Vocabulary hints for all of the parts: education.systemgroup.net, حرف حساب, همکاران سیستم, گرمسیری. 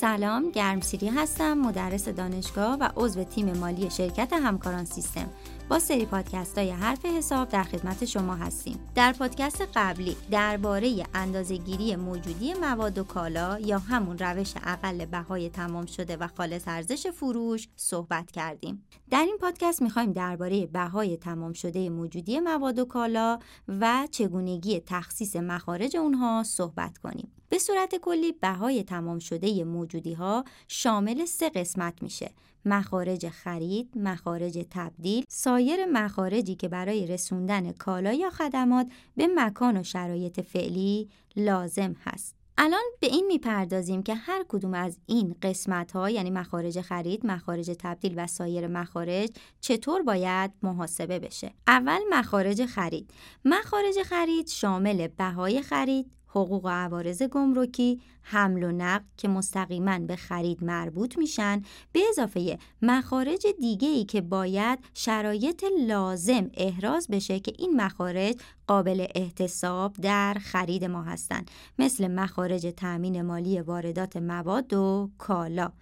سلام، گرمسیری هستم، مدرس دانشگاه و عضو تیم مالی شرکت همکاران سیستم. با سری پادکست‌های حرف حساب در خدمت شما هستیم. در پادکست قبلی درباره اندازه‌گیری موجودی مواد و کالا یا همون روش اقل بهای تمام شده و خالص ارزش فروش صحبت کردیم. در این پادکست می‌خوایم درباره بهای تمام شده موجودی مواد و کالا و چگونگی تخصیص مخارج اونها صحبت کنیم. به صورت کلی بهای تمام شده موجودی‌ها شامل 3 قسمت میشه: مخارج خرید، مخارج تبدیل، سایر مخارجی که برای رسوندن کالا یا خدمات به مکان و شرایط فعلی لازم هست. الان به این میپردازیم که هر کدوم از این قسمت‌ها، یعنی مخارج خرید، مخارج تبدیل و سایر مخارج، چطور باید محاسبه بشه. اول مخارج خرید. مخارج خرید شامل بهای خرید، حقوق و عوارض گمرکی، حمل و نقل که مستقیماً به خرید مربوط میشن، به اضافه مخارج دیگه‌ای که باید شرایط لازم احراز بشه که این مخارج قابل احتساب در خرید ما هستن، مثل مخارج تأمین مالی واردات مواد و کالا.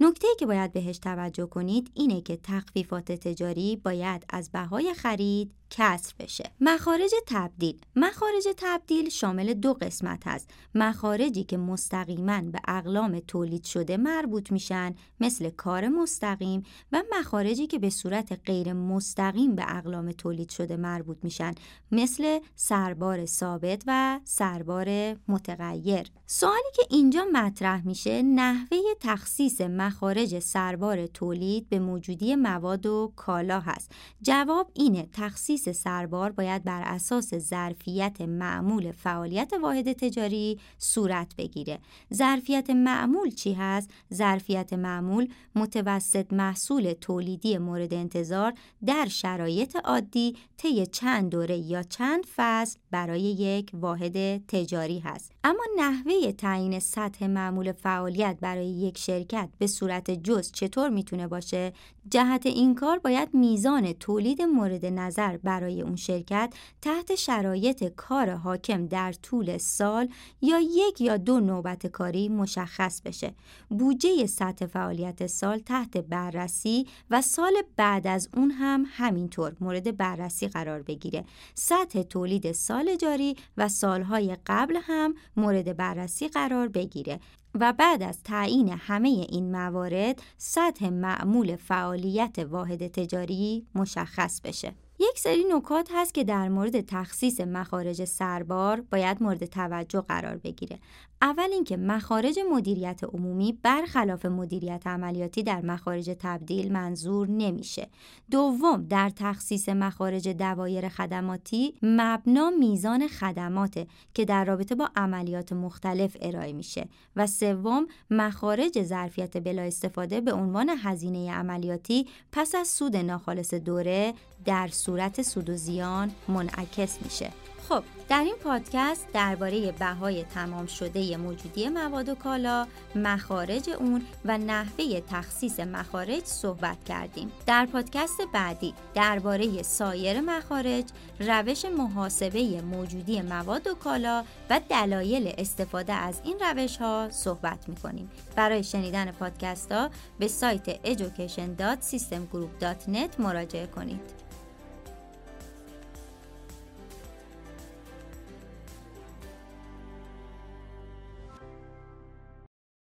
نکته‌ای که باید بهش توجه کنید اینه که تخفیفات تجاری باید از بهای خرید کسر بشه. مخارج تبدیل. مخارج تبدیل شامل 2 قسمت هست: مخارجی که مستقیماً به اقلام تولید شده مربوط میشن، مثل کار مستقیم، و مخارجی که به صورت غیر مستقیم به اقلام تولید شده مربوط میشن، مثل سربار ثابت و سربار متغیر. سوالی که اینجا مطرح میشه نحوه تخصیص مخارج سربار تولید به موجودی مواد و کالا هست. جواب اینه: تخصیص سربار باید بر اساس ظرفیت معمول فعالیت واحد تجاری صورت بگیره. ظرفیت معمول چی هست؟ ظرفیت معمول متوسط محصول تولیدی مورد انتظار در شرایط عادی طی چند دوره یا چند فصل برای یک واحد تجاری هست. اما نحوه تعیین سطح معمول فعالیت برای یک شرکت به صورت جزء چطور میتونه باشه؟ جهت این کار باید میزان تولید مورد نظر برای اون شرکت تحت شرایط کار حاکم در طول سال یا 1 یا 2 نوبت کاری مشخص بشه. بودجه سطح فعالیت سال تحت بررسی و سال بعد از اون هم همینطور مورد بررسی قرار بگیره. سطح تولید سال جاری و سالهای قبل هم مورد بررسی قرار بگیره و بعد از تعیین همه این موارد سطح معمول فعالیت واحد تجاری مشخص بشه. یک سری نکات هست که در مورد تخصیص مخارج سربار باید مورد توجه قرار بگیره. اول اینکه مخارج مدیریت عمومی برخلاف مدیریت عملیاتی در مخارج تبدیل منظور نمیشه. دوم، در تخصیص مخارج دوایر خدماتی مبنا میزان خدماته که در رابطه با عملیات مختلف ارائه میشه. و سوم، مخارج ظرفیت بلا استفاده به عنوان هزینه عملیاتی پس از سود ناخالص دوره در صورت سود و زیان منعکس میشه. خب، در این پادکست درباره بهای تمام شده موجودی مواد و کالا، مخارج اون و نحوه تخصیص مخارج صحبت کردیم. در پادکست بعدی درباره سایر مخارج، روش محاسبه موجودی مواد و کالا و دلایل استفاده از این روش‌ها صحبت می‌کنیم. برای شنیدن پادکست‌ها به سایت education.systemgroup.net مراجعه کنید.